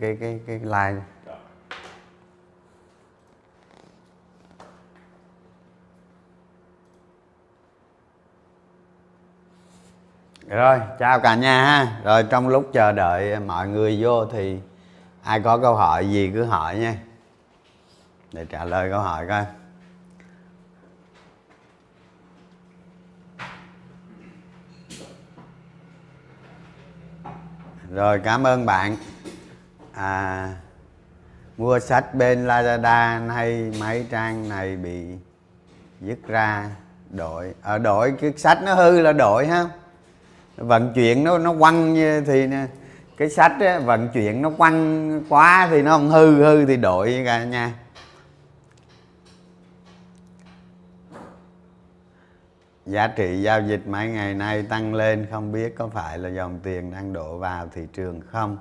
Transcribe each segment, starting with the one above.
cái line. Rồi, chào cả nhà ha. Rồi trong lúc chờ đợi mọi người vô thì ai có câu hỏi gì cứ hỏi nha, để trả lời câu hỏi coi. Rồi cảm ơn bạn mua sách bên Lazada hay mấy trang này bị dứt ra đổi đổi cái sách nó hư là đổi ha, vận chuyển nó quăng thì cái sách á, vận chuyển nó quăng quá thì nó không hư, hư thì đổi cả nha. Giá trị giao dịch mấy ngày nay tăng lên, không biết có phải là dòng tiền đang đổ vào thị trường không?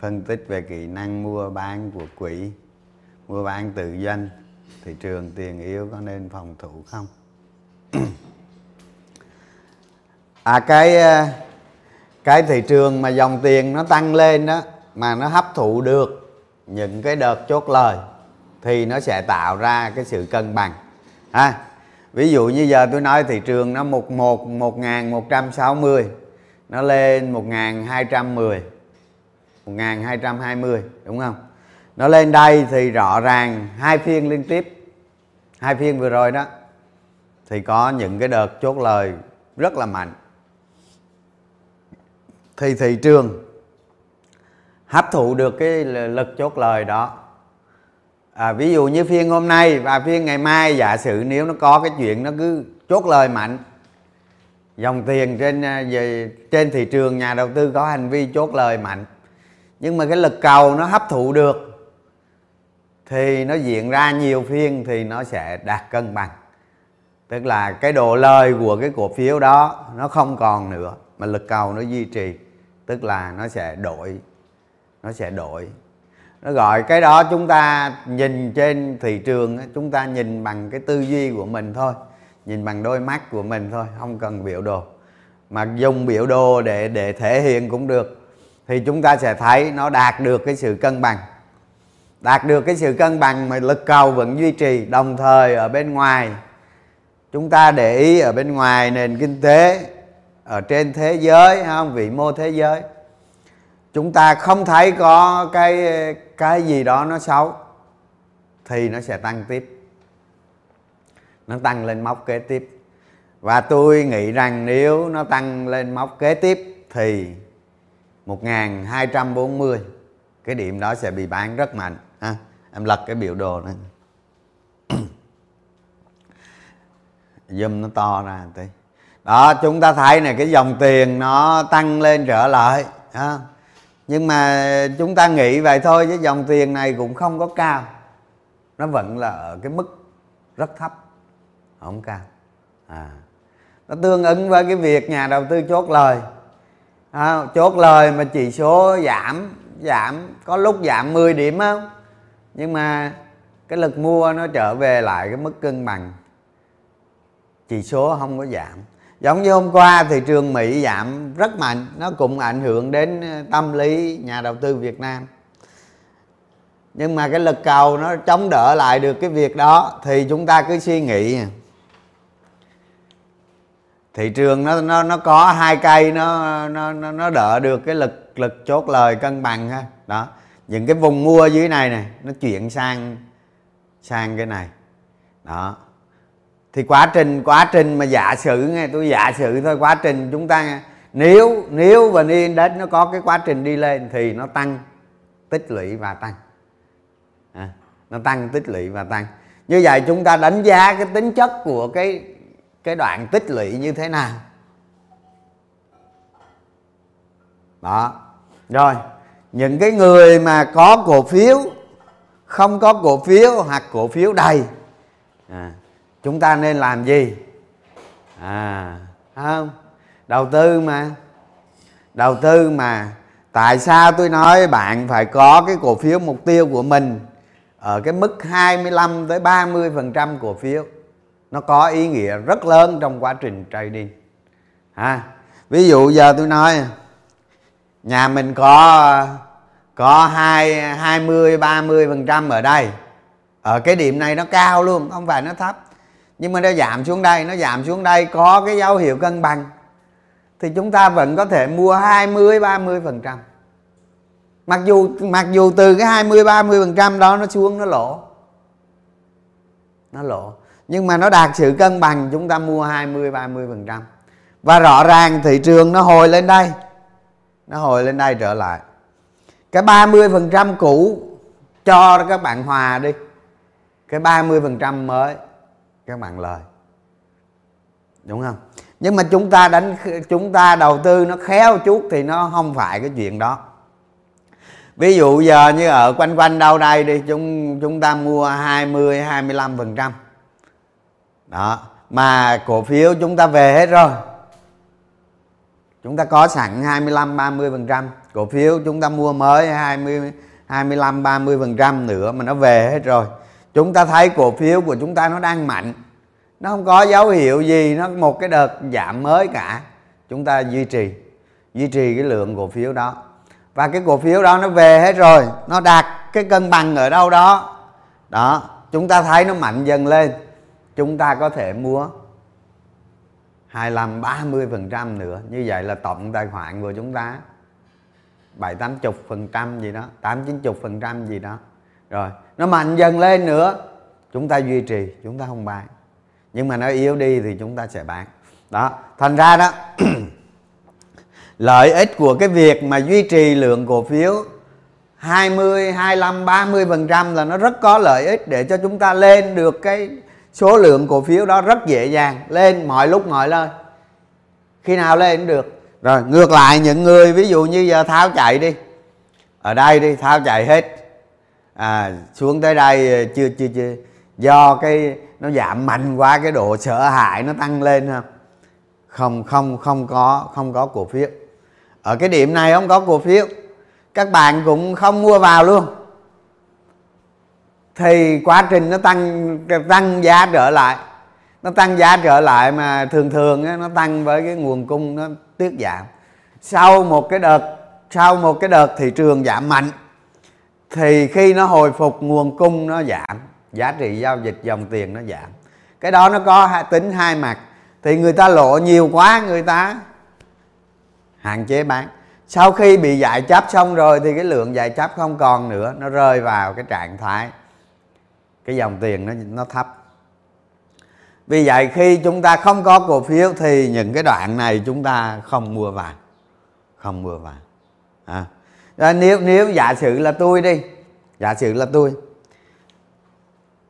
Phân tích về kỹ năng mua bán của quỹ, mua bán tự doanh, thị trường tiền yếu có nên phòng thủ không? Cái thị trường mà dòng tiền nó tăng lên đó, mà nó hấp thụ được những cái đợt chốt lời thì nó sẽ tạo ra cái sự cân bằng ha. Ví dụ như giờ tôi nói thị trường nó 1160, nó lên 1210, 1220 đúng không? Nó lên đây thì rõ ràng hai phiên liên tiếp, hai phiên vừa rồi đó thì có những cái đợt chốt lời rất là mạnh. Thì thị trường hấp thụ được cái lực chốt lời đó. Ví dụ như phiên hôm nay và phiên ngày mai, giả sử nếu nó có cái chuyện nó cứ chốt lời mạnh, dòng tiền trên thị trường nhà đầu tư có hành vi chốt lời mạnh, nhưng mà cái lực cầu nó hấp thụ được thì nó diễn ra nhiều phiên thì nó sẽ đạt cân bằng. Tức là cái độ lời của cái cổ phiếu đó nó không còn nữa mà lực cầu nó duy trì, tức là nó sẽ đổi, nó sẽ đổi. Nó gọi cái đó chúng ta nhìn trên thị trường, chúng ta nhìn bằng cái tư duy của mình thôi, nhìn bằng đôi mắt của mình thôi, không cần biểu đồ. Mà dùng biểu đồ để thể hiện cũng được. Thì chúng ta sẽ thấy nó đạt được cái sự cân bằng. Đạt được cái sự cân bằng mà lực cầu vẫn duy trì. Đồng thời ở bên ngoài, chúng ta để ý ở bên ngoài nền kinh tế, ở trên thế giới, không, vĩ mô thế giới, chúng ta không thấy có cái gì đó nó xấu thì nó sẽ tăng tiếp, nó tăng lên mốc kế tiếp. Và tôi nghĩ rằng nếu nó tăng lên mốc kế tiếp thì 1240 cái điểm đó sẽ bị bán rất mạnh ha. Em lật cái biểu đồ này zoom nó to ra tí. Đó, chúng ta thấy này, cái dòng tiền nó tăng lên trở lại ha. Nhưng mà chúng ta nghĩ vậy thôi chứ dòng tiền này cũng không có cao. Nó vẫn là ở cái mức rất thấp, không cao. Nó tương ứng với cái việc nhà đầu tư chốt lời. Chốt lời mà chỉ số giảm, có lúc giảm 10 điểm không? Nhưng mà cái lực mua nó trở về lại cái mức cân bằng. Chỉ số không có giảm. Giống như hôm qua thị trường Mỹ giảm rất mạnh, nó cũng ảnh hưởng đến tâm lý nhà đầu tư Việt Nam. Nhưng mà cái lực cầu nó chống đỡ lại được cái việc đó thì chúng ta cứ suy nghĩ. Thị trường nó có hai cây nó đỡ được cái lực chốt lời cân bằng ha. Đó, những cái vùng mua dưới này này nó chuyển sang cái này. Đó. Thì quá trình mà giả sử nghe, tôi giả sử thôi, quá trình chúng ta nếu VN-Index nó có cái quá trình đi lên thì nó tăng tích lũy và tăng. Nó tăng tích lũy và tăng. Như vậy chúng ta đánh giá cái tính chất của cái đoạn tích lũy như thế nào. Đó. Rồi, những cái người mà có cổ phiếu, không có cổ phiếu hoặc cổ phiếu đầy. Chúng ta nên làm gì? Không? Đầu tư mà. Đầu tư mà. Tại sao tôi nói bạn phải có cái cổ phiếu mục tiêu của mình ở cái mức 25 tới 30% cổ phiếu. Nó có ý nghĩa rất lớn trong quá trình trading. Ví dụ giờ tôi nói nhà mình có có 20-30% ở đây. Ở cái điểm này nó cao luôn, không phải nó thấp. Nhưng mà nó giảm xuống đây, có cái dấu hiệu cân bằng thì chúng ta vẫn có thể mua 20-30%. Mặc dù từ cái 20-30% đó nó xuống, nó lỗ. Nhưng mà nó đạt sự cân bằng, chúng ta mua 20-30%. Và rõ ràng thị trường nó hồi lên đây, trở lại. Cái 30% cũ cho các bạn hòa đi, cái 30% mới các bạn lời, đúng không? Nhưng mà chúng ta đầu tư nó khéo chút thì nó không phải cái chuyện đó. Ví dụ giờ như ở quanh đâu đây đi, chúng ta mua 20-25% đó, mà cổ phiếu chúng ta về hết rồi, chúng ta có sẵn 25-30%, cổ phiếu chúng ta mua mới 25-30% nữa mà nó về hết rồi. Chúng ta thấy cổ phiếu của chúng ta nó đang mạnh, nó không có dấu hiệu gì, nó một cái đợt giảm mới cả. Chúng ta duy trì cái lượng cổ phiếu đó. Và cái cổ phiếu đó nó về hết rồi, nó đạt cái cân bằng ở đâu đó. Đó, chúng ta thấy nó mạnh dần lên, chúng ta có thể mua 25-30% nữa. Như vậy là tổng tài khoản của chúng ta 7-80% gì đó, 8-90% gì đó. Rồi, nó mạnh dần lên nữa, chúng ta duy trì, chúng ta không bán. Nhưng mà nó yếu đi thì chúng ta sẽ bán. Đó, thành ra đó lợi ích của cái việc mà duy trì lượng cổ phiếu 20, 25, 30% là nó rất có lợi ích, để cho chúng ta lên được cái số lượng cổ phiếu đó rất dễ dàng, lên mọi lúc mọi nơi, khi nào lên cũng được. Rồi ngược lại những người ví dụ như giờ tháo chạy đi, ở đây đi, tháo chạy hết xuống tới đây chưa do cái nó giảm mạnh quá, cái độ sợ hãi nó tăng lên, không có cổ phiếu ở cái điểm này, không có cổ phiếu, các bạn cũng không mua vào luôn, thì quá trình nó tăng giá trở lại, mà thường nó tăng với cái nguồn cung nó tiết giảm. Sau một cái đợt thị trường giảm mạnh thì khi nó hồi phục, nguồn cung nó giảm, giá trị giao dịch dòng tiền nó giảm, cái đó nó có tính hai mặt. Thì người ta lộ nhiều quá, người ta hạn chế bán. Sau khi bị giải chấp xong rồi thì cái lượng giải chấp không còn nữa, nó rơi vào cái trạng thái cái dòng tiền nó thấp. Vì vậy khi chúng ta không có cổ phiếu thì những cái đoạn này chúng ta không mua vào, Nếu giả sử là tôi đi,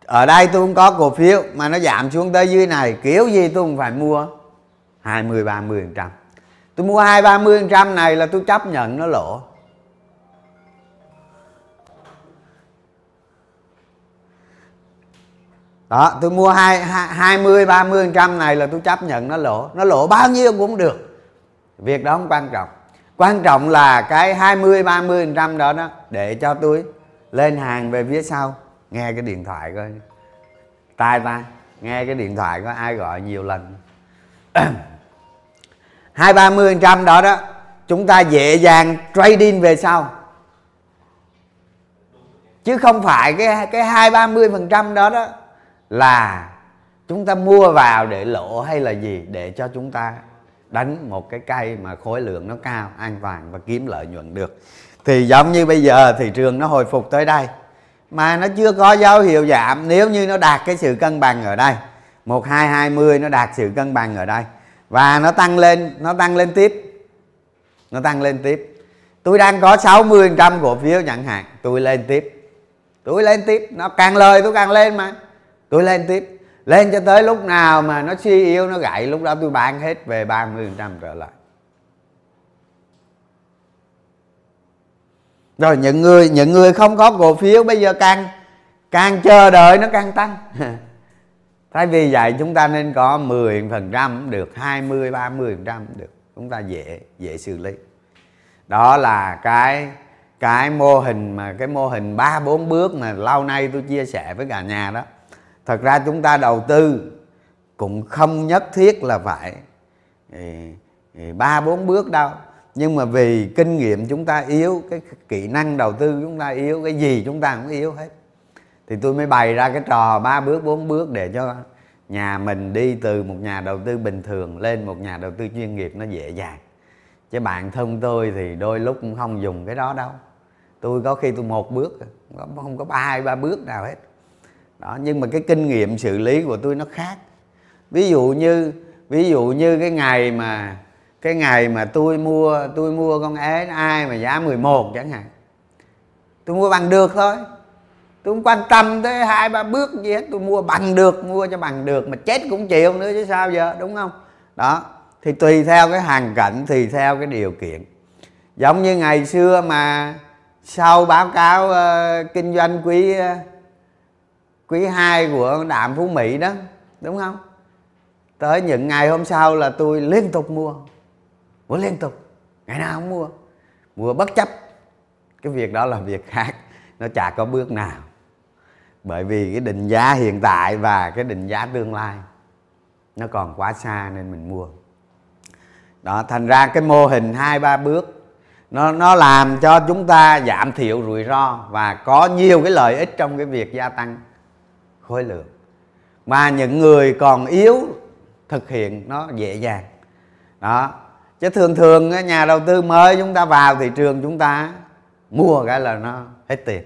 ở đây tôi không có cổ phiếu mà nó giảm xuống tới dưới này, kiểu gì tôi cũng phải mua 20-30%. Tôi mua 20-30% này là tôi chấp nhận nó lỗ. Đó, tôi mua 20-30% này là tôi chấp nhận nó lỗ. Nó lỗ bao nhiêu cũng được, việc đó không quan trọng. Quan trọng là cái 20-30% đó đó, để cho tôi lên hàng về phía sau. Nghe cái điện thoại coi, nghe cái điện thoại có ai gọi nhiều lần. 20-30% đó đó, chúng ta dễ dàng trading về sau, chứ không phải cái 20-30% đó đó là chúng ta mua vào để lỗ hay là gì, để cho chúng ta đánh một cái cây mà khối lượng nó cao, an toàn và kiếm lợi nhuận được. Thì giống như bây giờ thị trường nó hồi phục tới đây mà nó chưa có dấu hiệu giảm, nếu như nó đạt cái sự cân bằng ở đây 1220, nó đạt sự cân bằng ở đây và nó tăng lên, nó tăng lên tiếp. Tôi đang có 60% cổ phiếu chẳng hạn, tôi lên tiếp, nó càng lời tôi càng lên mà, tôi lên tiếp, lên cho tới lúc nào mà nó suy yếu, nó gãy, lúc đó tôi bán hết về 30% trở lại. Rồi những người không có cổ phiếu bây giờ càng chờ đợi nó càng tăng. Thay vì vậy chúng ta nên có 10% được, 20-30% được, chúng ta dễ xử lý. Đó là cái mô hình mà 3-4 bước mà lâu nay tôi chia sẻ với cả nhà đó. Thật ra chúng ta đầu tư cũng không nhất thiết là phải 3-4 bước đâu. Nhưng mà vì kinh nghiệm chúng ta yếu, cái kỹ năng đầu tư chúng ta yếu, cái gì chúng ta cũng yếu hết. Thì tôi mới bày ra cái trò 3 bước, 4 bước để cho nhà mình đi từ một nhà đầu tư bình thường lên một nhà đầu tư chuyên nghiệp nó dễ dàng. Chứ bạn thân tôi thì đôi lúc cũng không dùng cái đó đâu. Tôi có khi tôi một bước, không có 2-3 bước nào hết. Đó, nhưng mà cái kinh nghiệm xử lý của tôi nó khác. Ví dụ như cái ngày mà tôi mua con SI mà giá 11 chẳng hạn. Tôi mua bằng được thôi. Tôi không quan tâm tới 2-3 bước gì hết, tôi mua bằng được, mua cho bằng được mà chết cũng chịu nữa chứ sao giờ, đúng không? Đó, thì tùy theo cái hoàn cảnh, tùy theo cái điều kiện. Giống như ngày xưa mà sau báo cáo kinh doanh quý 2 của Đạm Phú Mỹ đó, đúng không? Tới những ngày hôm sau là tôi liên tục mua liên tục, ngày nào cũng mua bất chấp cái việc đó là việc khác, nó chả có bước nào. Bởi vì cái định giá hiện tại và cái định giá tương lai nó còn quá xa nên mình mua. Đó, thành ra cái mô hình 2-3 bước nó làm cho chúng ta giảm thiểu rủi ro và có nhiều cái lợi ích trong cái việc gia tăng khối lượng. Mà những người còn yếu thực hiện nó dễ dàng. Đó, chứ thường nhà đầu tư mới chúng ta vào thị trường chúng ta mua cái là nó hết tiền.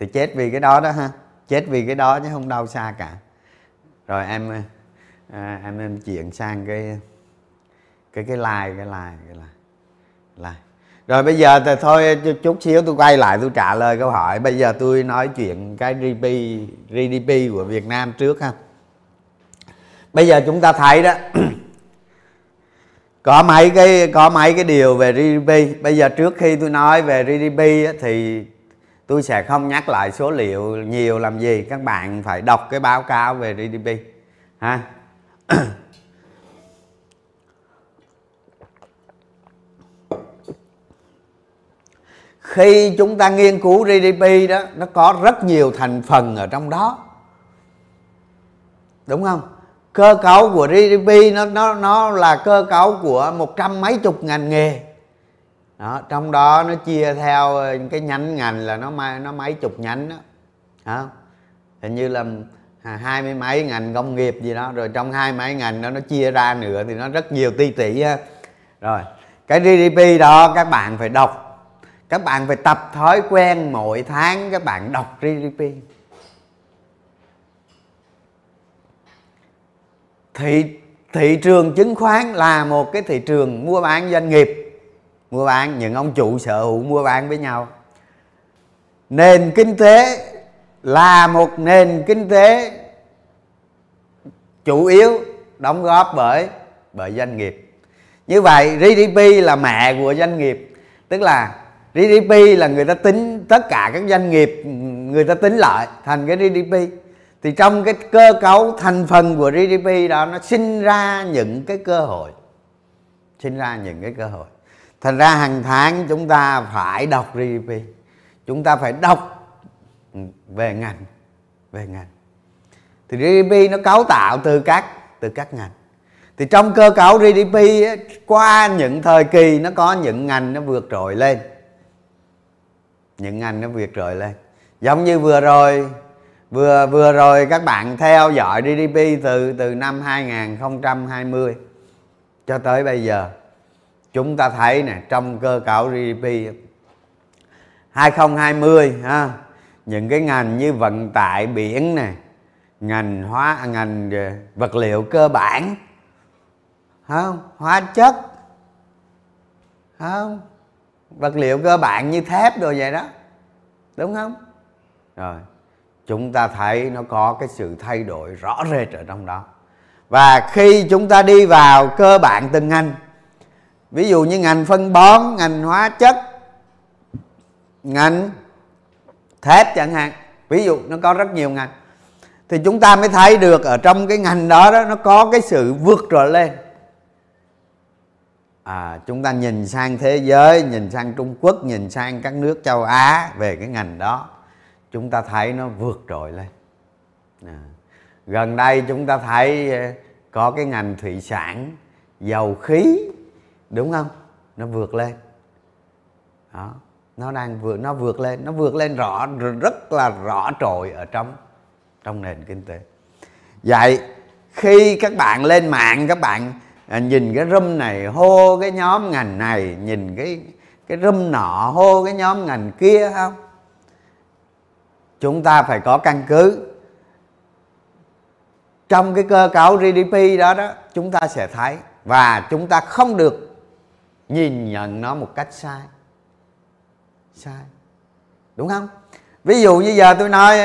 Thì chết vì cái đó ha. Chết vì cái đó chứ không đau xa cả. Rồi em chuyển sang cái like. Rồi bây giờ thì thôi chút xíu tôi quay lại tôi trả lời câu hỏi. Bây giờ tôi nói chuyện cái GDP của Việt Nam trước ha. Bây giờ chúng ta thấy đó, có mấy cái điều về GDP. Bây giờ trước khi tôi nói về GDP thì tôi sẽ không nhắc lại số liệu nhiều làm gì, các bạn phải đọc cái báo cáo về GDP ha. Khi chúng ta nghiên cứu GDP đó, nó có rất nhiều thành phần ở trong đó, đúng không? Cơ cấu của GDP nó là cơ cấu của 100 mấy chục ngành nghề đó, trong đó nó chia theo cái nhánh ngành là nó mấy chục nhánh đó, hả? Hình như là 20 mấy ngành công nghiệp gì đó, rồi trong 20 mấy ngành đó nó chia ra nữa thì nó rất nhiều ti tỉ ha. Rồi cái GDP đó các bạn phải đọc. Các bạn phải tập thói quen mỗi tháng các bạn đọc GDP. Thị trường chứng khoán là một cái thị trường mua bán doanh nghiệp, mua bán những ông chủ sở hữu mua bán với nhau. Nền kinh tế là một nền kinh tế chủ yếu đóng góp bởi doanh nghiệp. Như vậy GDP là mẹ của doanh nghiệp, tức là GDP là người ta tính tất cả các doanh nghiệp, người ta tính lại thành cái GDP. Thì trong cái cơ cấu thành phần của GDP đó nó sinh ra những cái cơ hội. Thành ra hàng tháng chúng ta phải đọc GDP. Chúng ta phải đọc về ngành. Thì GDP nó cấu tạo từ các ngành. Thì trong cơ cấu GDP ấy, qua những thời kỳ nó có những ngành nó vượt trội lên. Giống như vừa rồi các bạn theo dõi GDP từ năm 2020 cho tới bây giờ. Chúng ta thấy nè, trong cơ cấu GDP 2020 ha, những cái ngành như vận tải biển nè, ngành vật liệu cơ bản, hóa chất, vật liệu cơ bản như thép đồ vậy đó, đúng không? Rồi chúng ta thấy nó có cái sự thay đổi rõ rệt ở trong đó. Và khi chúng ta đi vào cơ bản từng ngành, ví dụ như ngành phân bón, ngành hóa chất, ngành thép chẳng hạn, ví dụ nó có rất nhiều ngành, thì chúng ta mới thấy được ở trong cái ngành đó nó có cái sự vượt trội lên. Chúng ta nhìn sang thế giới, nhìn sang Trung Quốc, nhìn sang các nước châu Á về cái ngành đó, chúng ta thấy nó vượt trội lên. Gần đây chúng ta thấy có cái ngành thủy sản, dầu khí, đúng không? nó vượt lên. Đó, nó vượt lên rõ, rất là rõ trội ở trong nền kinh tế. Vậy khi các bạn lên mạng, các bạn nhìn cái room này hô cái nhóm ngành này, nhìn cái room nọ hô cái nhóm ngành kia không? Chúng ta phải có căn cứ. Trong cái cơ cấu GDP đó chúng ta sẽ thấy, và chúng ta không được nhìn nhận nó một cách sai, đúng không? Ví dụ như giờ tôi nói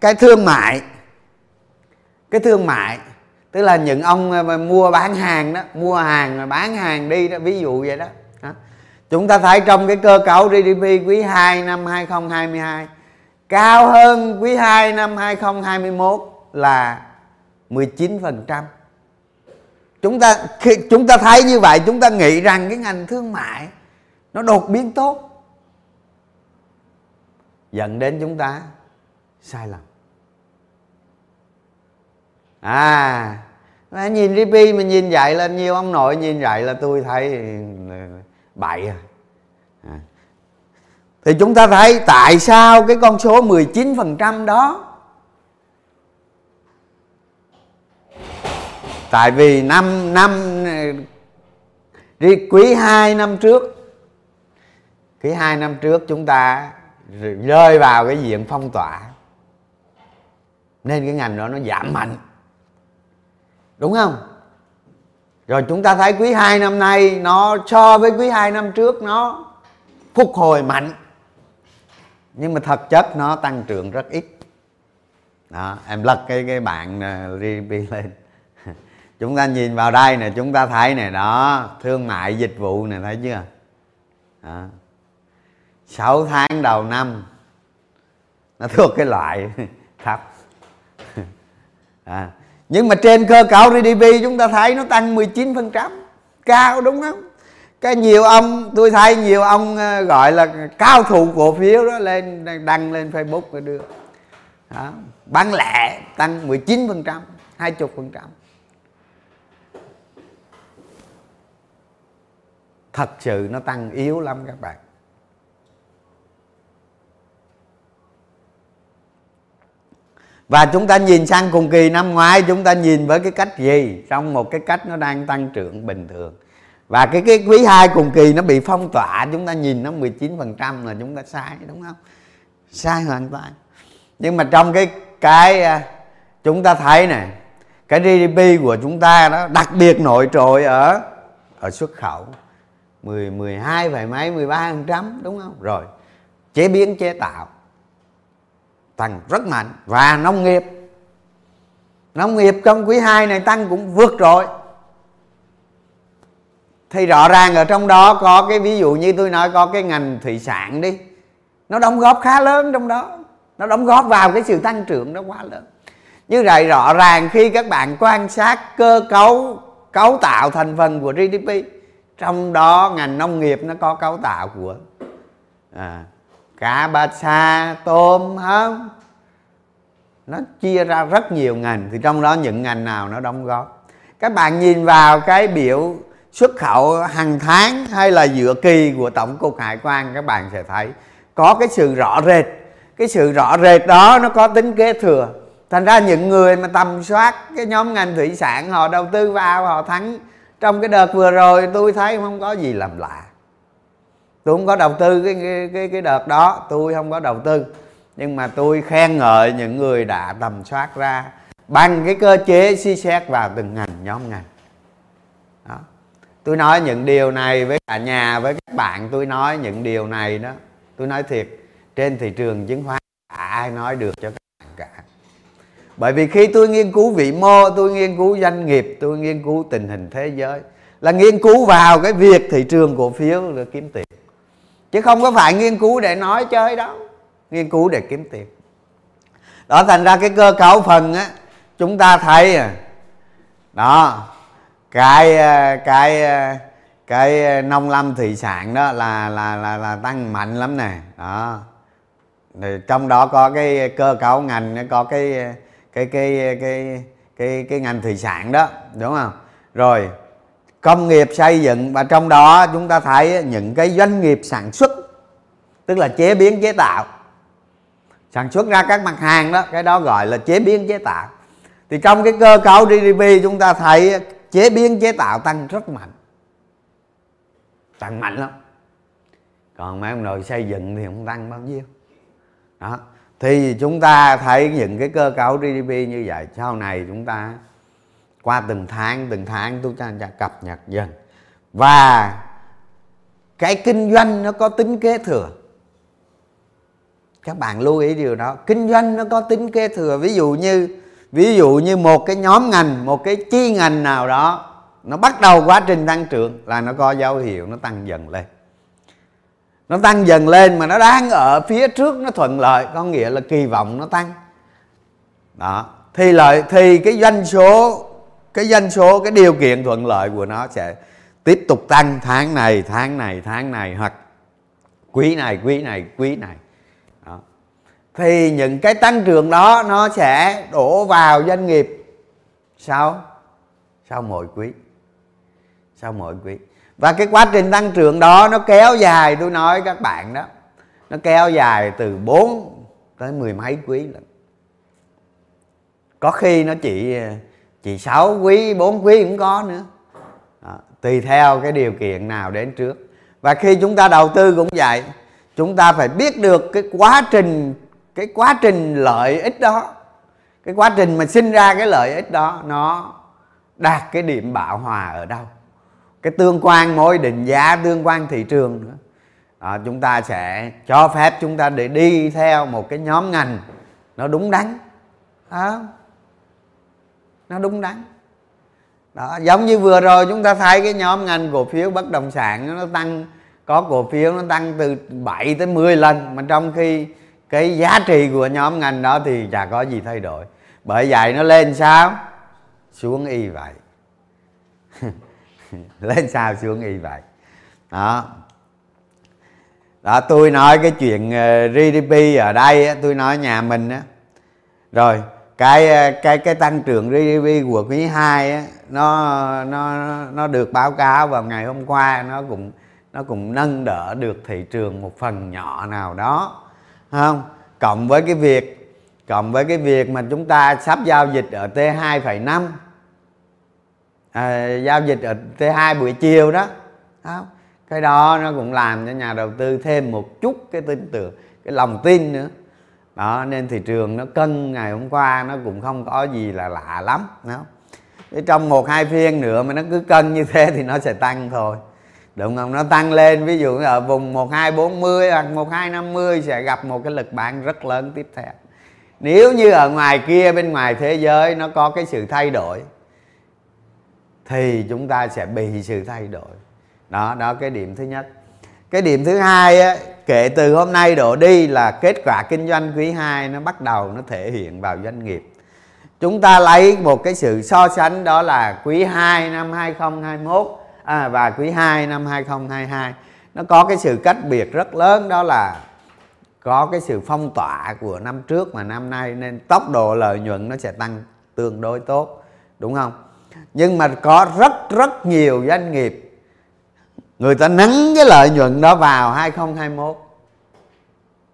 cái thương mại, tức là những ông mua bán hàng đó, mua hàng rồi bán hàng đi đó, ví dụ vậy đó. Chúng ta thấy trong cái cơ cấu GDP quý 2 năm 2022 cao hơn quý 2 năm 2021 là 19%. Chúng ta thấy như vậy, chúng ta nghĩ rằng cái ngành thương mại nó đột biến tốt, dẫn đến chúng ta sai lầm. Nhìn GDP mà nhìn vậy là nhiều ông nội nhìn vậy là tôi thấy bậy à. Thì chúng ta thấy tại sao cái con số 19% đó? Tại vì quý 2 năm trước chúng ta rơi vào cái diện phong tỏa, nên cái ngành đó nó giảm mạnh, đúng không? Rồi chúng ta thấy quý 2 năm nay nó so với quý 2 năm trước nó phục hồi mạnh, nhưng mà thực chất nó tăng trưởng rất ít. Đó, em lật cái bảng GDP lên. Chúng ta nhìn vào đây nè, chúng ta thấy nè đó, thương mại dịch vụ nè, thấy chưa? Đó. 6 tháng đầu năm nó thuộc cái loại thấp. Nhưng mà trên cơ cấu GDP chúng ta thấy nó tăng 19%, cao đúng không? Cái nhiều ông, tôi thấy nhiều ông gọi là cao thủ cổ phiếu đó lên đăng lên Facebook rồi đưa. Đó, bán lẻ tăng 19%, 20%. Thật sự nó tăng yếu lắm các bạn. Và chúng ta nhìn sang cùng kỳ năm ngoái, chúng ta nhìn với cái cách gì? Trong một cái cách nó đang tăng trưởng bình thường. Và cái quý 2 cùng kỳ nó bị phong tỏa, chúng ta nhìn nó 19% là chúng ta sai, đúng không? Sai hoàn toàn. Nhưng mà trong cái chúng ta thấy nè, cái GDP của chúng ta đó đặc biệt nổi trội ở xuất khẩu. 12 vài mấy, 13%, đúng không? Rồi, chế biến chế tạo tăng rất mạnh, và nông nghiệp trong quý 2 này tăng cũng vượt rồi. Thì rõ ràng ở trong đó có cái, ví dụ như tôi nói có cái ngành thủy sản đi, nó đóng góp khá lớn trong đó, nó đóng góp vào cái sự tăng trưởng đó quá lớn. Như vậy rõ ràng khi các bạn quan sát cơ cấu, cấu tạo thành phần của GDP, trong đó ngành nông nghiệp nó có cấu tạo của cá, bạc sa, tôm, không? Nó chia ra rất nhiều ngành, thì trong đó những ngành nào nó đóng góp. Các bạn nhìn vào cái biểu xuất khẩu hàng tháng hay là giữa kỳ của Tổng cục Hải quan, các bạn sẽ thấy có cái sự rõ rệt. Cái sự rõ rệt đó nó có tính kế thừa. Thành ra những người mà tầm soát cái nhóm ngành thủy sản, họ đầu tư vào, họ thắng. Trong cái đợt vừa rồi tôi thấy không có gì làm lạ. Tôi không có đầu tư cái đợt đó, tôi không có đầu tư. Nhưng mà tôi khen ngợi những người đã tầm soát ra bằng cái cơ chế suy xét vào từng ngành, nhóm ngành. Đó. Tôi nói những điều này với cả nhà, với các bạn, tôi nói những điều này đó. Tôi nói thiệt, trên thị trường chứng khoán cả ai nói được cho các bạn cả. Bởi vì khi tôi nghiên cứu vĩ mô, tôi nghiên cứu doanh nghiệp, tôi nghiên cứu tình hình thế giới, là nghiên cứu vào cái việc thị trường cổ phiếu để kiếm tiền. Chứ không có phải nghiên cứu để nói chơi đâu, nghiên cứu để kiếm tiền. Đó, thành ra cái cơ cấu phần á, chúng ta thấy đó, cái nông lâm thủy sản đó là tăng mạnh lắm nè. Đó. Trong đó có cái cơ cấu ngành, có cái ngành thủy sản đó, đúng không? Rồi công nghiệp xây dựng, và trong đó chúng ta thấy những cái doanh nghiệp sản xuất, tức là chế biến chế tạo, sản xuất ra các mặt hàng đó, cái đó gọi là chế biến chế tạo. Thì trong cái cơ cấu GDP chúng ta thấy chế biến chế tạo tăng rất mạnh, tăng mạnh lắm. Còn mấy ông nội xây dựng thì không tăng bao nhiêu đó. Thì chúng ta thấy những cái cơ cấu GDP như vậy, sau này chúng ta qua từng tháng tôi sẽ cập nhật dần. Và cái kinh doanh nó có tính kế thừa, các bạn lưu ý điều đó. Kinh doanh nó có tính kế thừa, ví dụ như một cái nhóm ngành, một cái chi ngành nào đó nó bắt đầu quá trình tăng trưởng là nó có dấu hiệu nó tăng dần lên. Nó tăng dần lên mà nó đang ở phía trước, nó thuận lợi, có nghĩa là kỳ vọng nó tăng. Đó, thì cái doanh số, cái điều kiện thuận lợi của nó sẽ tiếp tục tăng tháng này, hoặc quý này. Đó. Thì những cái tăng trưởng đó nó sẽ đổ vào doanh nghiệp sau mỗi quý. Và cái quá trình tăng trưởng đó nó kéo dài, tôi nói các bạn đó, nó kéo dài từ 4 tới mười mấy quý lận. Có khi nó chỉ 6 quý, 4 quý cũng có nữa. Đó, tùy theo cái điều kiện nào đến trước. Và khi chúng ta đầu tư cũng vậy, chúng ta phải biết được cái quá trình lợi ích đó, cái quá trình mà sinh ra cái lợi ích đó nó đạt cái điểm bão hòa ở đâu, cái tương quan mối định giá, tương quan thị trường nữa. Đó, chúng ta sẽ cho phép chúng ta để đi theo một cái nhóm ngành nó đúng đắn. Đó, nó đúng đắn. Đó, giống như vừa rồi chúng ta thấy cái nhóm ngành cổ phiếu bất động sản nó tăng, có cổ phiếu nó tăng từ 7 tới 10 lần, mà trong khi cái giá trị của nhóm ngành đó thì chả có gì thay đổi. Bởi vậy nó lên sao xuống y vậy. Lên sao xuống y vậy. Đó. Đó, tôi nói cái chuyện GDP ở đây, tôi nói nhà mình á. Rồi, cái tăng trưởng GDP của quý 2 á, nó được báo cáo vào ngày hôm qua, nó cũng nâng đỡ được thị trường một phần nhỏ nào đó, không? Cộng với cái việc mà chúng ta sắp giao dịch ở T2,5, giao dịch ở T2 buổi chiều đó, không? Cái đó nó cũng làm cho nhà đầu tư thêm một chút cái tin tưởng, cái lòng tin nữa. Đó, nên thị trường nó cân ngày hôm qua nó cũng không có gì là lạ lắm, không? Trong một hai phiên nữa mà nó cứ cân như thế thì nó sẽ tăng thôi, đúng không? Nó tăng lên, ví dụ ở vùng 1240 hoặc 1250 sẽ gặp một cái lực bán rất lớn tiếp theo. Nếu như ở ngoài kia, bên ngoài thế giới nó có cái sự thay đổi thì chúng ta sẽ bị sự thay đổi. Đó cái điểm thứ nhất. Cái điểm thứ hai á, kể từ hôm nay đổ đi là kết quả kinh doanh quý 2 nó bắt đầu nó thể hiện vào doanh nghiệp. Chúng ta lấy một cái sự so sánh, đó là quý 2 năm 2021 và quý 2 năm 2022. Nó có cái sự cách biệt rất lớn, đó là có cái sự phong tỏa của năm trước mà năm nay, nên tốc độ lợi nhuận nó sẽ tăng tương đối tốt, đúng không? Nhưng mà có rất nhiều doanh nghiệp người ta nắn cái lợi nhuận đó vào 2021.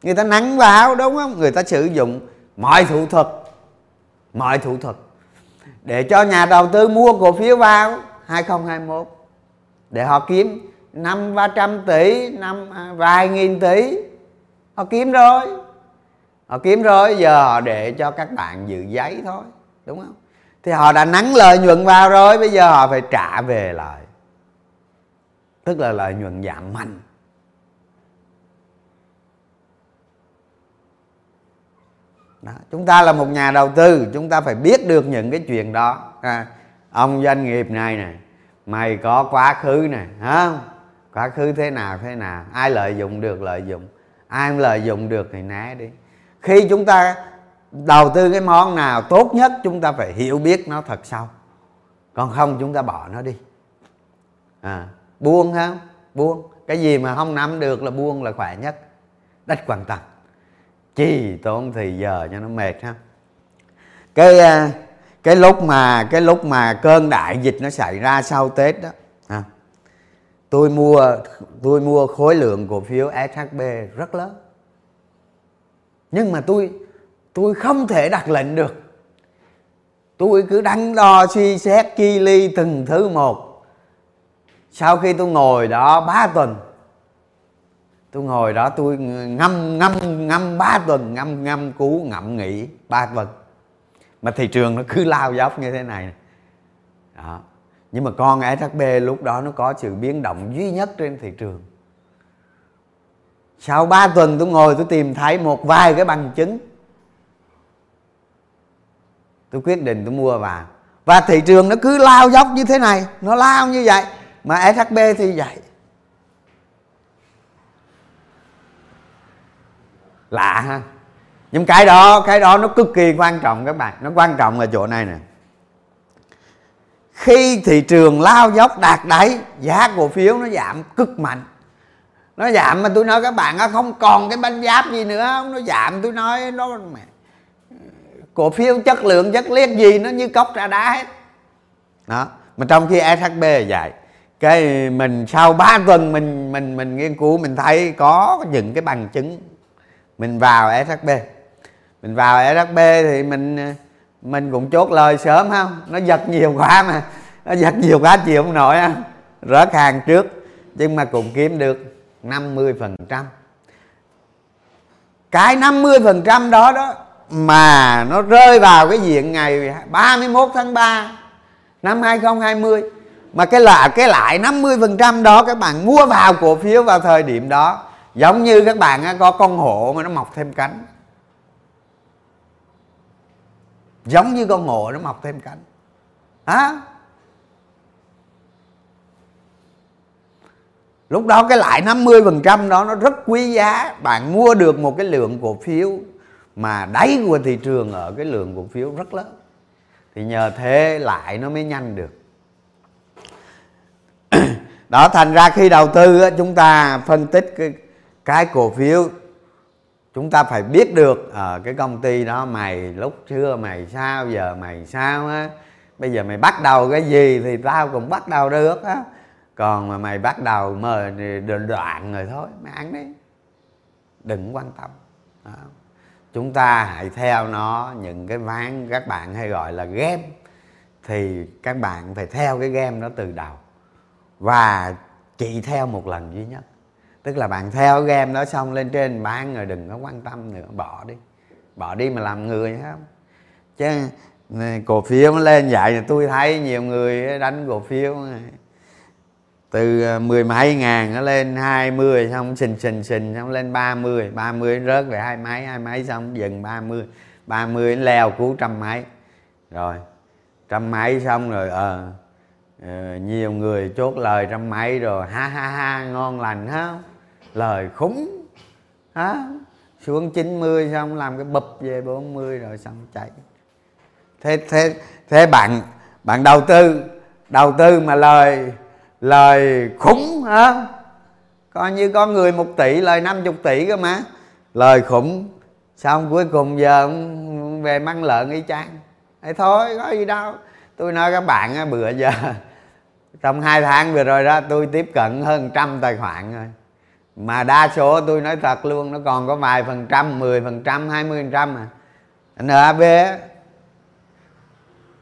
Người ta nắn vào, đúng không? Người ta sử dụng mọi thủ thuật để cho nhà đầu tư mua cổ phiếu vào 2021 để họ kiếm 500-300 tỷ, vài nghìn tỷ. Họ kiếm rồi, giờ họ để cho các bạn giữ giấy thôi, đúng không? Thì họ đã nắn lợi nhuận vào rồi, bây giờ họ phải trả về lại, tức là lợi nhuận giảm mạnh. Đó, chúng ta là một nhà đầu tư, chúng ta phải biết được những cái chuyện đó. Ông doanh nghiệp này nè, mày có quá khứ nè, không? Quá khứ thế nào, ai lợi dụng được lợi dụng, ai không lợi dụng được thì né đi. Khi chúng ta đầu tư cái món nào, tốt nhất chúng ta phải hiểu biết nó thật sâu, còn không chúng ta bỏ nó đi. Buông, không? Buông. Cái gì mà không nắm được là buông là khỏe nhất. Đách quan tâm, chỉ tốn thì giờ cho nó mệt, ha. Cái lúc mà cơn đại dịch nó xảy ra sau Tết đó, à, tôi mua khối lượng cổ phiếu SHB rất lớn, nhưng mà tôi không thể đặt lệnh được. Tôi cứ đắn đo suy xét chi ly từng thứ một. Sau khi tôi ngồi đó 3 tuần, tôi ngồi đó tôi ngâm 3 tuần, ngâm ngậm nghĩ 3 tuần, mà thị trường nó cứ lao dốc như thế này đó. Nhưng mà con SHB lúc đó nó có sự biến động duy nhất trên thị trường. Sau 3 tuần tôi ngồi tôi tìm thấy một vài cái bằng chứng, tôi quyết định tôi mua vào. Và thị trường nó cứ lao dốc như thế này, nó lao như vậy, mà SHB thì vậy. Lạ ha. Nhưng cái đó nó cực kỳ quan trọng các bạn. Nó quan trọng ở chỗ này nè. Khi thị trường lao dốc đạt đáy, giá cổ phiếu nó giảm cực mạnh. Nó giảm mà tôi nói các bạn, nó không còn cái bánh giáp gì nữa. Nó giảm tôi nói nó mẹ, cổ phiếu chất lượng chất liếc gì nó như cốc ra đá hết đó. Mà trong khi SHB vậy, cái mình sau 3 tuần mình nghiên cứu, mình thấy có những cái bằng chứng, mình vào SHB. Mình vào SHB thì mình cũng chốt lời sớm không? Nó giật nhiều quá mà, nó giật nhiều quá chịu không nổi không? Rớt hàng trước, nhưng mà cũng kiếm được 50%. Cái 50% đó mà nó rơi vào cái diện ngày 31 tháng 3 năm 2020. Mà cái lại 50% đó các bạn mua vào cổ phiếu vào thời điểm đó, giống như các bạn có con hổ mà nó mọc thêm cánh. Giống như con hổ nó mọc thêm cánh hả? Lúc đó cái lại 50% đó nó rất quý giá. Bạn mua được một cái lượng cổ phiếu mà đáy của thị trường ở cái lượng cổ phiếu rất lớn. Thì nhờ thế lại nó mới nhanh được. Đó, thành ra khi đầu tư chúng ta phân tích cái cổ phiếu, chúng ta phải biết được cái công ty đó mày lúc xưa mày sao, giờ mày sao á. Bây giờ mày bắt đầu cái gì thì tao cũng bắt đầu được á. Còn mà mày bắt đầu mời đoạn rồi thôi, mày ăn đi, đừng quan tâm đó. Chúng ta hãy theo nó, những cái ván các bạn hay gọi là game, thì các bạn phải theo cái game đó từ đầu. Và chỉ theo một lần duy nhất. Tức là bạn theo game đó xong lên trên bán rồi đừng có quan tâm nữa, bỏ đi. Bỏ đi mà làm người nhá. Chứ cổ phiếu lên vậy, tôi thấy nhiều người đánh cổ phiếu từ 10 mấy ngàn nó lên 20, xong xình xong lên 30, 30 rớt về 2 mấy xong dừng 30, 30 leo cứu 100 mấy. Rồi 100 mấy xong rồi nhiều người chốt lời 100 mấy rồi ha ngon lành ha, lời khủng ha, xuống 90 xong làm cái bụp về 40 rồi xong chạy. Thế bạn đầu tư mà lời khủng hả? Coi như có người 1 tỷ lời 50 tỷ cơ mà, lời khủng xong cuối cùng giờ về măng lợn y chang. Thế thôi có gì đâu. Tôi nói các bạn bữa giờ trong 2 tháng vừa rồi đó tôi tiếp cận hơn 100 tài khoản rồi. Mà đa số tôi nói thật luôn, nó còn có vài phần trăm, 10%, 20% à. NAB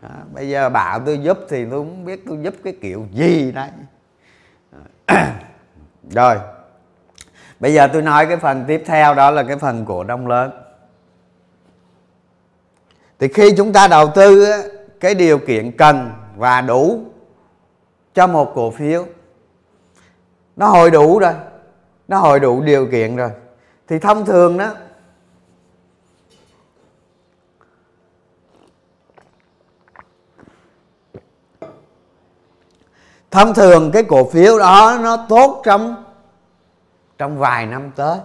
đó, bây giờ bảo tôi giúp thì tôi không biết tôi giúp cái kiểu gì đấy. Rồi bây giờ tôi nói cái phần tiếp theo, đó là cái phần cổ đông lớn. Thì khi chúng ta đầu tư, cái điều kiện cần và đủ cho một cổ phiếu nó hội đủ rồi, nó hội đủ điều kiện rồi, thì thông thường đó cái cổ phiếu đó nó tốt trong vài năm tới,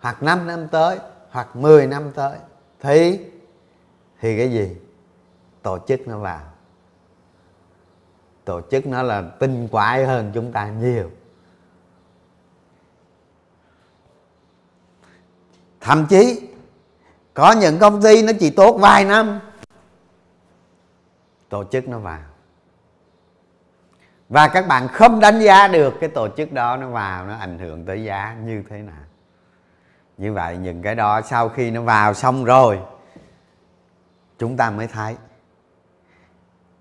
hoặc 5 năm tới, hoặc 10 năm tới, thì cái gì? Tổ chức nó vào. Tổ chức nó là tinh quái hơn chúng ta nhiều. Thậm chí có những công ty nó chỉ tốt vài năm, tổ chức nó vào. Và các bạn không đánh giá được cái tổ chức đó nó vào nó ảnh hưởng tới giá như thế nào. Như vậy những cái đó sau khi nó vào xong rồi chúng ta mới thấy.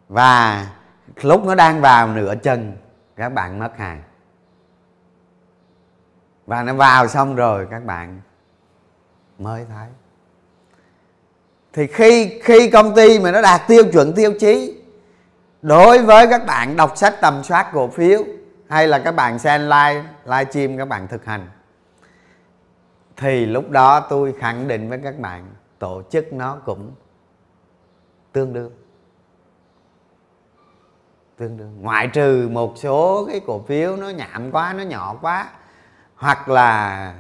Và lúc nó đang vào nửa chân các bạn mất hàng. Và nó vào xong rồi các bạn mới thấy. Thì khi công ty mà nó đạt tiêu chuẩn tiêu chí, đối với các bạn đọc sách tầm soát cổ phiếu hay là các bạn xem live stream các bạn thực hành, thì lúc đó tôi khẳng định với các bạn tổ chức nó cũng tương đương, ngoại trừ một số cái cổ phiếu nó nhảm quá, nó nhỏ quá, hoặc là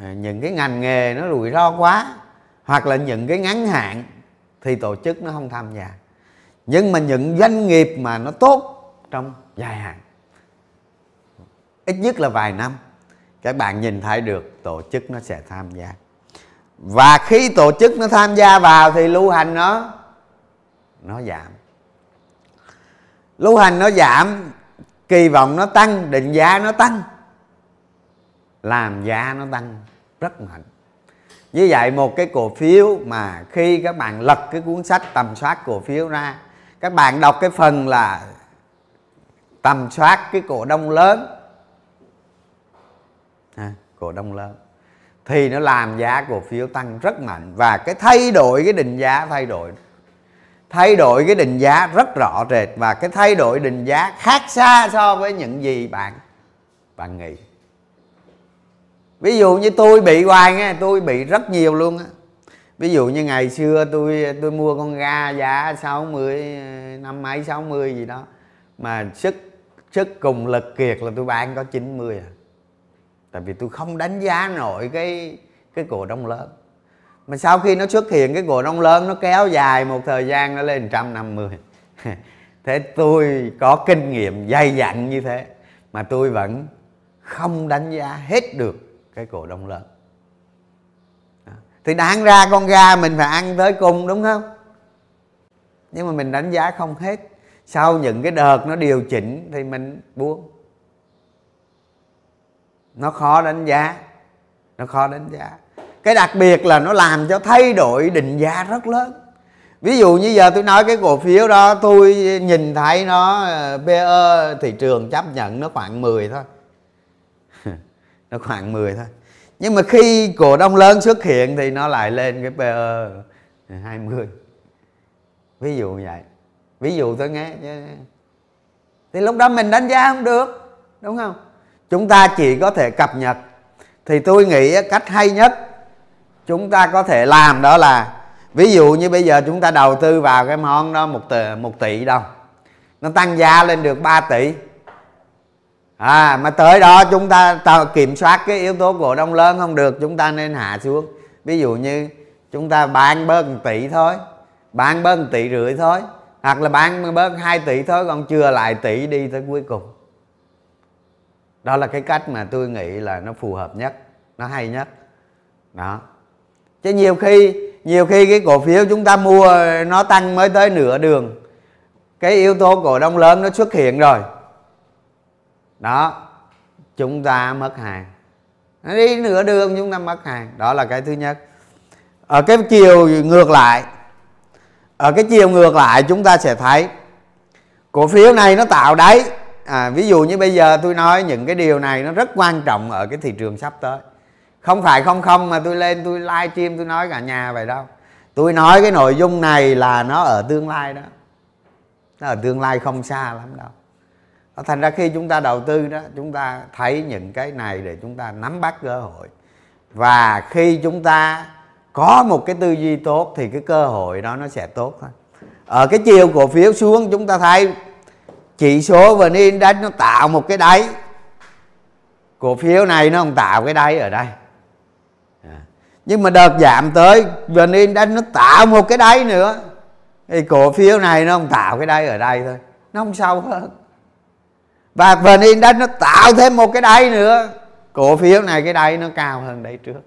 những cái ngành nghề nó rủi ro quá, hoặc là những cái ngắn hạn thì tổ chức nó không tham gia. Nhưng mà những doanh nghiệp mà nó tốt trong dài hạn, ít nhất là vài năm, các bạn nhìn thấy được tổ chức nó sẽ tham gia. Và khi tổ chức nó tham gia vào thì lưu hành nó giảm. Lưu hành nó giảm, kỳ vọng nó tăng, định giá nó tăng, làm giá nó tăng rất mạnh. Như vậy một cái cổ phiếu mà khi các bạn lật cái cuốn sách tầm soát cổ phiếu ra, các bạn đọc cái phần là tầm soát cái cổ đông lớn, thì nó làm giá cổ phiếu tăng rất mạnh. Và cái thay đổi cái định giá, thay đổi cái định giá rất rõ rệt. Và cái thay đổi định giá khác xa so với những gì bạn nghĩ. Ví dụ như tôi bị hoài nghe, tôi bị rất nhiều luôn á. Ví dụ như ngày xưa tôi mua con ga giá 60, năm mấy 60 gì đó, mà sức cùng lực kiệt là tôi bán có 90 à. Tại vì tôi không đánh giá nổi cái cổ đông lớn. Mà sau khi nó xuất hiện cái cổ đông lớn, nó kéo dài một thời gian nó lên 150. Thế tôi có kinh nghiệm dày dặn như thế mà tôi vẫn không đánh giá hết được cái cổ đông lớn. Thì đáng ra con gà mình phải ăn tới cùng, đúng không? Nhưng mà mình đánh giá không hết. Sau những cái đợt nó điều chỉnh thì mình buông. Nó khó đánh giá. Cái đặc biệt là nó làm cho thay đổi định giá rất lớn. Ví dụ như giờ tôi nói cái cổ phiếu đó, tôi nhìn thấy nó PE thị trường chấp nhận nó khoảng 10 thôi. Nhưng mà khi cổ đông lớn xuất hiện thì nó lại lên cái PE 20. Ví dụ vậy. Ví dụ tôi nghe. Thì lúc đó mình đánh giá không được, đúng không? Chúng ta chỉ có thể cập nhật. Thì tôi nghĩ cách hay nhất chúng ta có thể làm đó là, ví dụ như bây giờ chúng ta đầu tư vào cái món đó 1 tỷ đồng, nó tăng giá lên được 3 tỷ. Mà tới đó chúng ta kiểm soát cái yếu tố cổ đông lớn không được, chúng ta nên hạ xuống. Ví dụ như chúng ta bán bớt 1 tỷ thôi, bán bớt 1 tỷ rưỡi thôi, hoặc là bán bớt 2 tỷ thôi, còn chừa lại tỷ đi tới cuối cùng. Đó là cái cách mà tôi nghĩ là nó phù hợp nhất, nó hay nhất đó. Chứ nhiều khi cái cổ phiếu chúng ta mua nó tăng mới tới nửa đường, cái yếu tố cổ đông lớn nó xuất hiện rồi đó, chúng ta mất hàng. Nó đi nửa đường chúng ta mất hàng. Đó là cái thứ nhất. Ở cái chiều ngược lại, chúng ta sẽ thấy cổ phiếu này nó tạo đáy. Ví dụ như bây giờ tôi nói những cái điều này nó rất quan trọng ở cái thị trường sắp tới. Không phải không mà tôi lên tôi live stream tôi nói cả nhà vậy đâu. Tôi nói cái nội dung này là nó ở tương lai đó. Nó ở tương lai không xa lắm đâu. Thành ra khi chúng ta đầu tư đó, chúng ta thấy những cái này để chúng ta nắm bắt cơ hội. Và khi chúng ta có một cái tư duy tốt thì cái cơ hội đó nó sẽ tốt thôi. Ở cái chiều cổ phiếu xuống chúng ta thấy chỉ số VN-Index nó tạo một cái đáy. Cổ phiếu này nó không tạo cái đáy ở đây. Nhưng mà đợt giảm tới VN-Index nó tạo một cái đáy nữa. Thì cổ phiếu này nó không tạo cái đáy ở đây thôi. Nó không sâu hơn. Và VN-Index nó tạo thêm một cái đáy nữa. Cổ phiếu này cái đáy nó cao hơn đáy trước.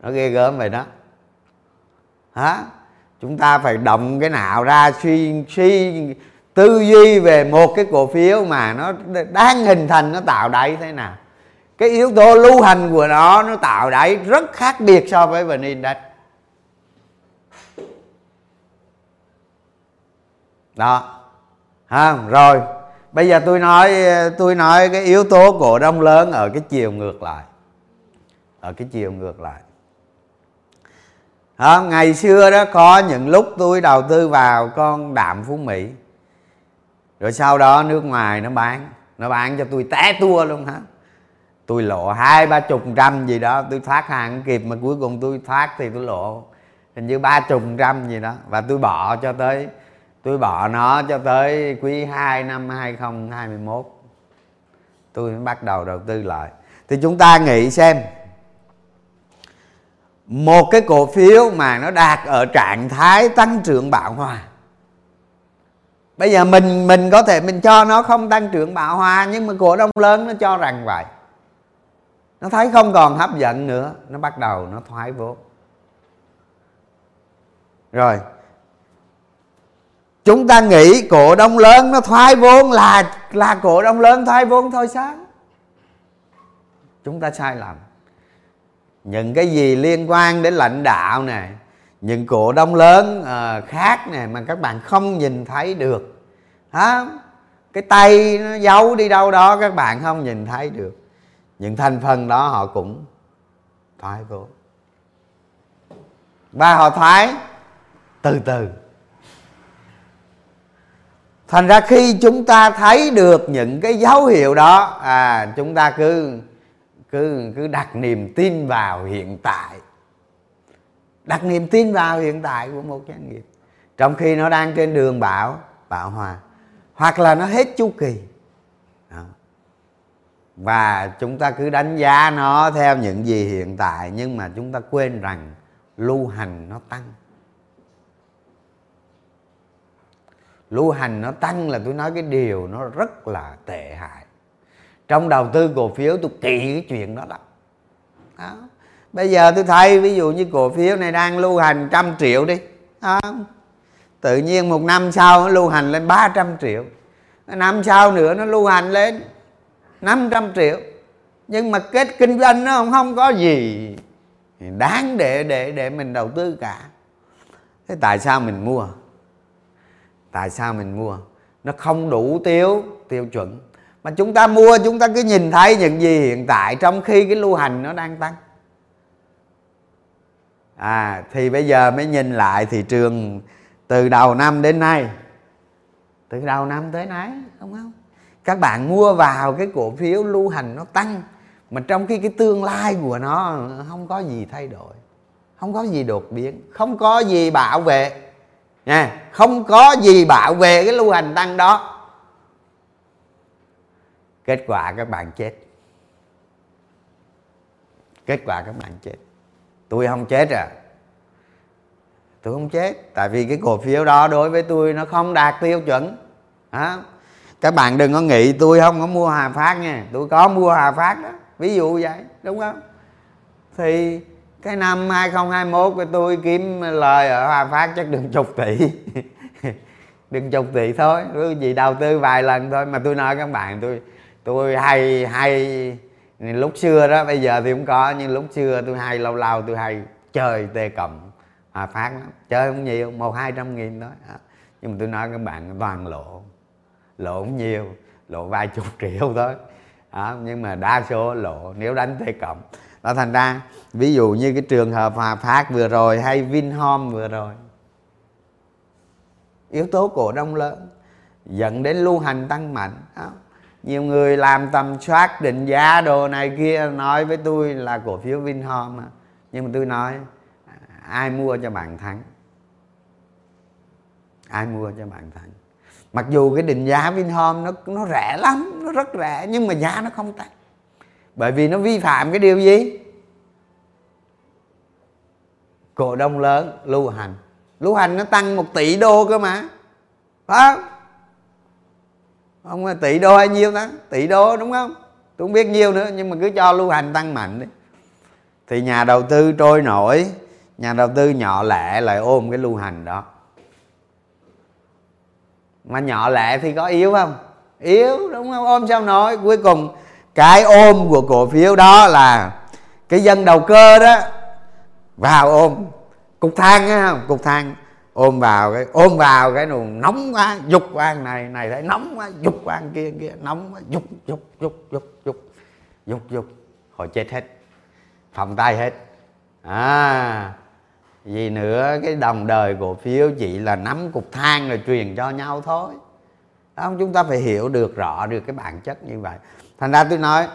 Nó ghê gớm vậy đó. Chúng ta phải động cái não ra suy tư duy về một cái cổ phiếu mà nó đang hình thành, nó tạo đáy thế nào, cái yếu tố lưu hành của nó tạo đáy rất khác biệt so với VN-Index. Đó, không? Rồi bây giờ tôi nói cái yếu tố cổ đông lớn ở cái chiều ngược lại, ở cái chiều ngược lại. Đó, ngày xưa đó có những lúc tôi đầu tư vào con Đạm Phú Mỹ, rồi sau đó nước ngoài nó bán cho tôi té tua luôn hả, tôi lộ 20-30% gì đó, tôi thoát hàng không kịp, mà cuối cùng tôi thoát thì tôi lộ hình như 30% gì đó, và tôi bỏ nó cho tới quý 2 năm 2021 tôi mới bắt đầu đầu tư lại. Thì chúng ta nghĩ xem, một cái cổ phiếu mà nó đạt ở trạng thái tăng trưởng bão hòa, bây giờ mình có thể mình cho nó không tăng trưởng bão hòa, nhưng mà cổ đông lớn nó cho rằng vậy, nó thấy không còn hấp dẫn nữa, nó bắt đầu nó thoái vốn. Rồi chúng ta nghĩ cổ đông lớn nó thoái vốn là cổ đông lớn thoái vốn thôi sao? Chúng ta sai lầm. Những cái gì liên quan đến lãnh đạo này, những cổ đông lớn khác này mà các bạn không nhìn thấy được, hả? Cái tay nó giấu đi đâu đó các bạn không nhìn thấy được, những thành phần đó họ cũng thoái vốn, và họ thoái từ từ. Thành ra khi chúng ta thấy được những cái dấu hiệu đó, chúng ta cứ đặt niềm tin vào hiện tại, đặt niềm tin vào hiện tại của một doanh nghiệp trong khi nó đang trên đường bão hòa, hoặc là nó hết chu kỳ đó. Và chúng ta cứ đánh giá nó theo những gì hiện tại, nhưng mà chúng ta quên rằng lưu hành nó tăng là tôi nói cái điều nó rất là tệ hại. Trong đầu tư cổ phiếu tôi kỵ cái chuyện đó lắm. Đó. Bây giờ tôi thấy ví dụ như cổ phiếu này đang lưu hành 100 triệu đi. Đó. Tự nhiên một năm sau nó lưu hành lên 300 triệu. Năm sau nữa nó lưu hành lên 500 triệu. Nhưng mà kết kinh doanh nó không có gì đáng để mình đầu tư cả. Thế tại sao mình mua? Nó không đủ tiêu chuẩn. Mà chúng ta mua, chúng ta cứ nhìn thấy những gì hiện tại trong khi cái lưu hành nó đang tăng. Thì bây giờ mới nhìn lại thị trường từ đầu năm đến nay. Từ đầu năm tới nay, đúng không? Các bạn mua vào cái cổ phiếu lưu hành nó tăng, mà trong khi cái tương lai của nó không có gì thay đổi, không có gì đột biến, không có gì bảo vệ nha, không có gì bảo vệ cái lưu hành tăng đó. Kết quả các bạn chết. Tôi không chết à? Tôi không chết, tại vì cái cổ phiếu đó đối với tôi nó không đạt tiêu chuẩn đó. Các bạn đừng có nghĩ tôi không có mua Hòa Phát nha, tôi có mua Hòa Phát đó, ví dụ vậy, đúng không? Thì cái năm 2021 tôi kiếm lời ở Hòa Phát chắc được 10 tỷ. Được 10 tỷ thôi, tôi chỉ đầu tư vài lần thôi. Mà tôi nói các bạn, tôi hay lúc xưa đó, bây giờ thì không có, nhưng lúc xưa tôi hay lâu lâu chơi tê cộng Hòa Phát lắm. Chơi không nhiều, 100-200 nghìn thôi. Nhưng mà tôi nói các bạn toàn lộ không nhiều, lộ vài chục triệu thôi. Đó, nhưng mà đa số lộ nếu đánh tê cộng. Đó, thành ra ví dụ như cái trường hợp Hòa Phát vừa rồi hay Vinhome vừa rồi, yếu tố cổ đông lớn dẫn đến lưu hành tăng mạnh. Đó. Nhiều người làm tầm soát định giá đồ này kia nói với tôi là cổ phiếu Vinhome, nhưng mà tôi nói ai mua cho bạn thắng. Mặc dù cái định giá Vinhome nó rẻ lắm, nó rất rẻ, nhưng mà giá nó không tăng. Bởi vì nó vi phạm cái điều gì? Cổ đông lớn lưu hành nó tăng 1 tỷ đô cơ mà, phải không? Không phải tỷ đô hay nhiêu đó, tỷ đô đúng không? Tôi không biết nhiêu nữa, nhưng mà cứ cho lưu hành tăng mạnh đi. Thì nhà đầu tư trôi nổi, nhà đầu tư nhỏ lẻ lại ôm cái lưu hành đó. mà nhỏ lẻ thì có yếu không? Yếu đúng không? Ôm sao nói. Cuối cùng cái ôm của cổ phiếu đó là cái dân đầu cơ đó vào ôm cục thang á, không, cục thang ôm vào cái nóng quá dục quá, này thấy nóng quá dục quá, kia nóng quá dục hồi chết hết, phòng tay hết. Vì nữa cái đồng đời cổ phiếu chỉ là nắm cục thang rồi truyền cho nhau thôi. Không, chúng ta phải hiểu được rõ được cái bản chất như vậy. Thành ra tôi nói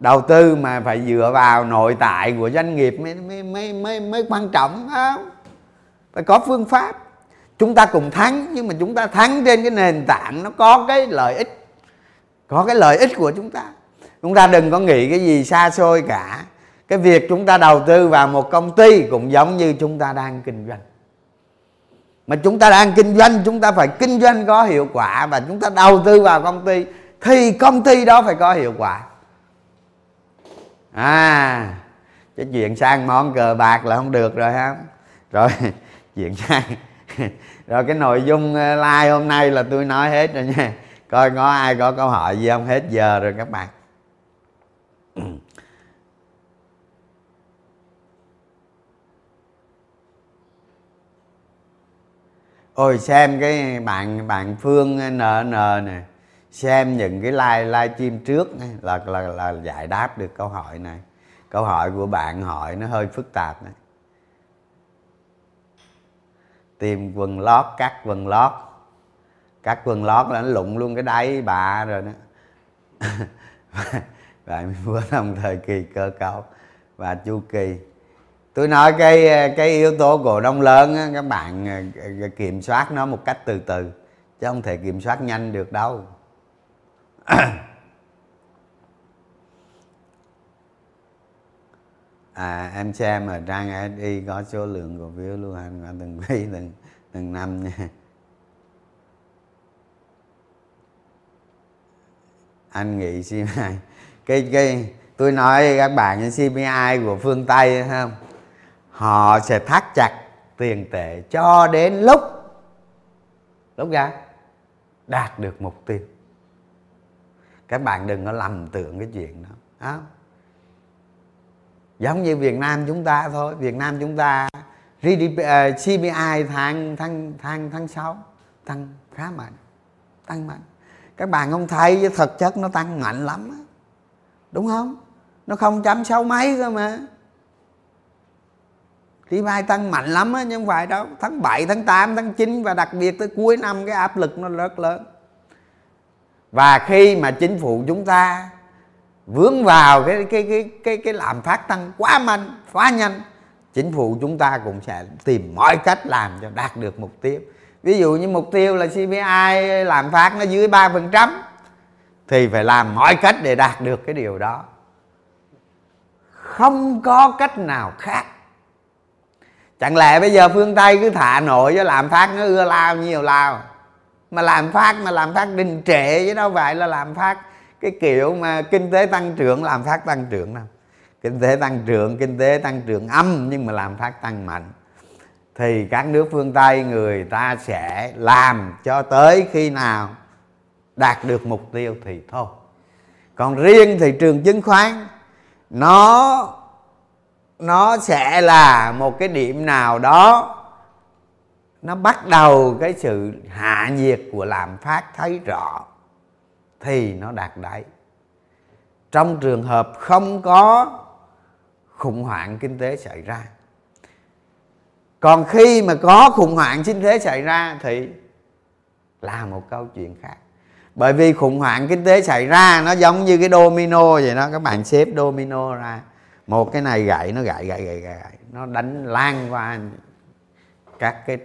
đầu tư mà phải dựa vào nội tại của doanh nghiệp mới quan trọng, không? Phải có phương pháp. Chúng ta cùng thắng, nhưng mà chúng ta thắng trên cái nền tảng nó có cái lợi ích, có cái lợi ích của chúng ta. Chúng ta đừng có nghĩ cái gì xa xôi cả. Cái việc chúng ta đầu tư vào một công ty cũng giống như chúng ta đang kinh doanh. Mà chúng ta đang kinh doanh, chúng ta phải kinh doanh có hiệu quả, và chúng ta đầu tư vào công ty thì công ty đó phải có hiệu quả. Cái chuyện sang món cờ bạc là không được rồi ha. Rồi chuyện sang rồi cái nội dung like hôm nay là tôi nói hết rồi nha. Coi có ai có câu hỏi gì không, hết giờ rồi các bạn. Ôi xem cái bạn Phương NN này, xem những cái livestream trước này, là giải đáp được câu hỏi này. Câu hỏi của bạn hỏi nó hơi phức tạp này. Tìm quần lót, cắt quần lót. Cắt quần lót là nó lụng luôn cái đáy bà rồi đó. Bạn vừa đồng thời kỳ cơ cấu và chu kỳ. Tôi nói cái yếu tố cổ đông lớn á, các bạn kiểm soát nó một cách từ từ, chứ không thể kiểm soát nhanh được đâu. Em xem ở trang SI có số lượng cổ phiếu lưu hành qua từng quý, từng năm nha. Anh nghĩ CPI, tôi nói các bạn cái CPI của phương Tây không? Họ sẽ thắt chặt tiền tệ cho đến lúc ra đạt được mục tiêu. Các bạn đừng có lầm tưởng cái chuyện đó. Giống như Việt Nam chúng ta thôi. Việt Nam chúng ta GDP, CPI tháng 6 tăng khá mạnh. Tăng mạnh. Các bạn không thấy chứ thực chất nó tăng mạnh lắm đó. Đúng không? Nó 0.6 mấy cơ mà. CPI tăng mạnh lắm á, nhưng không phải đâu. Tháng 7, tháng 8, tháng 9 và đặc biệt tới cuối năm cái áp lực nó rất lớn. Và khi mà chính phủ chúng ta vướng vào cái lạm phát tăng quá mạnh, quá nhanh, chính phủ chúng ta cũng sẽ tìm mọi cách làm cho đạt được mục tiêu. Ví dụ như mục tiêu là CPI lạm phát nó dưới 3% thì phải làm mọi cách để đạt được cái điều đó. Không có cách nào khác. Chẳng lẽ bây giờ phương Tây cứ thả nổi cho lạm phát nó ưa lao nhiều lao. Mà lạm phát đình trệ chứ đâu phải là lạm phát cái kiểu mà kinh tế tăng trưởng, lạm phát tăng trưởng đâu. Kinh tế tăng trưởng âm nhưng mà lạm phát tăng mạnh. Thì các nước phương Tây người ta sẽ làm cho tới khi nào đạt được mục tiêu thì thôi. Còn riêng thị trường chứng khoán nó sẽ là một cái điểm nào đó nó bắt đầu cái sự hạ nhiệt của lạm phát thấy rõ thì nó đạt đáy. Trong trường hợp không có khủng hoảng kinh tế xảy ra. Còn khi mà có khủng hoảng kinh tế xảy ra thì là một câu chuyện khác. Bởi vì khủng hoảng kinh tế xảy ra nó giống như cái domino vậy đó. Các bạn xếp domino ra, một cái này gãy, nó gãy, nó đánh lan qua các cái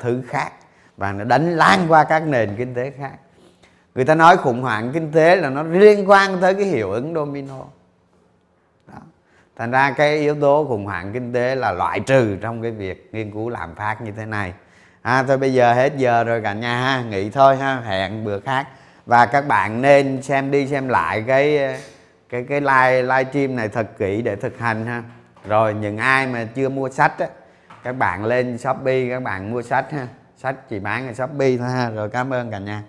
thứ khác và nó đánh lan qua các nền kinh tế khác. Người ta nói khủng hoảng kinh tế là nó liên quan tới cái hiệu ứng domino đó. Thành ra cái yếu tố khủng hoảng kinh tế là loại trừ trong cái việc nghiên cứu lạm phát như thế này. Thôi bây giờ hết giờ rồi cả nhà ha, nghỉ thôi ha, hẹn bữa khác. Và các bạn nên xem đi xem lại cái livestream này thật kỹ để thực hành ha. Rồi những ai mà chưa mua sách á, các bạn lên Shopee các bạn mua sách ha. sách chị bán ở Shopee thôi ha. Rồi cảm ơn cả nhà.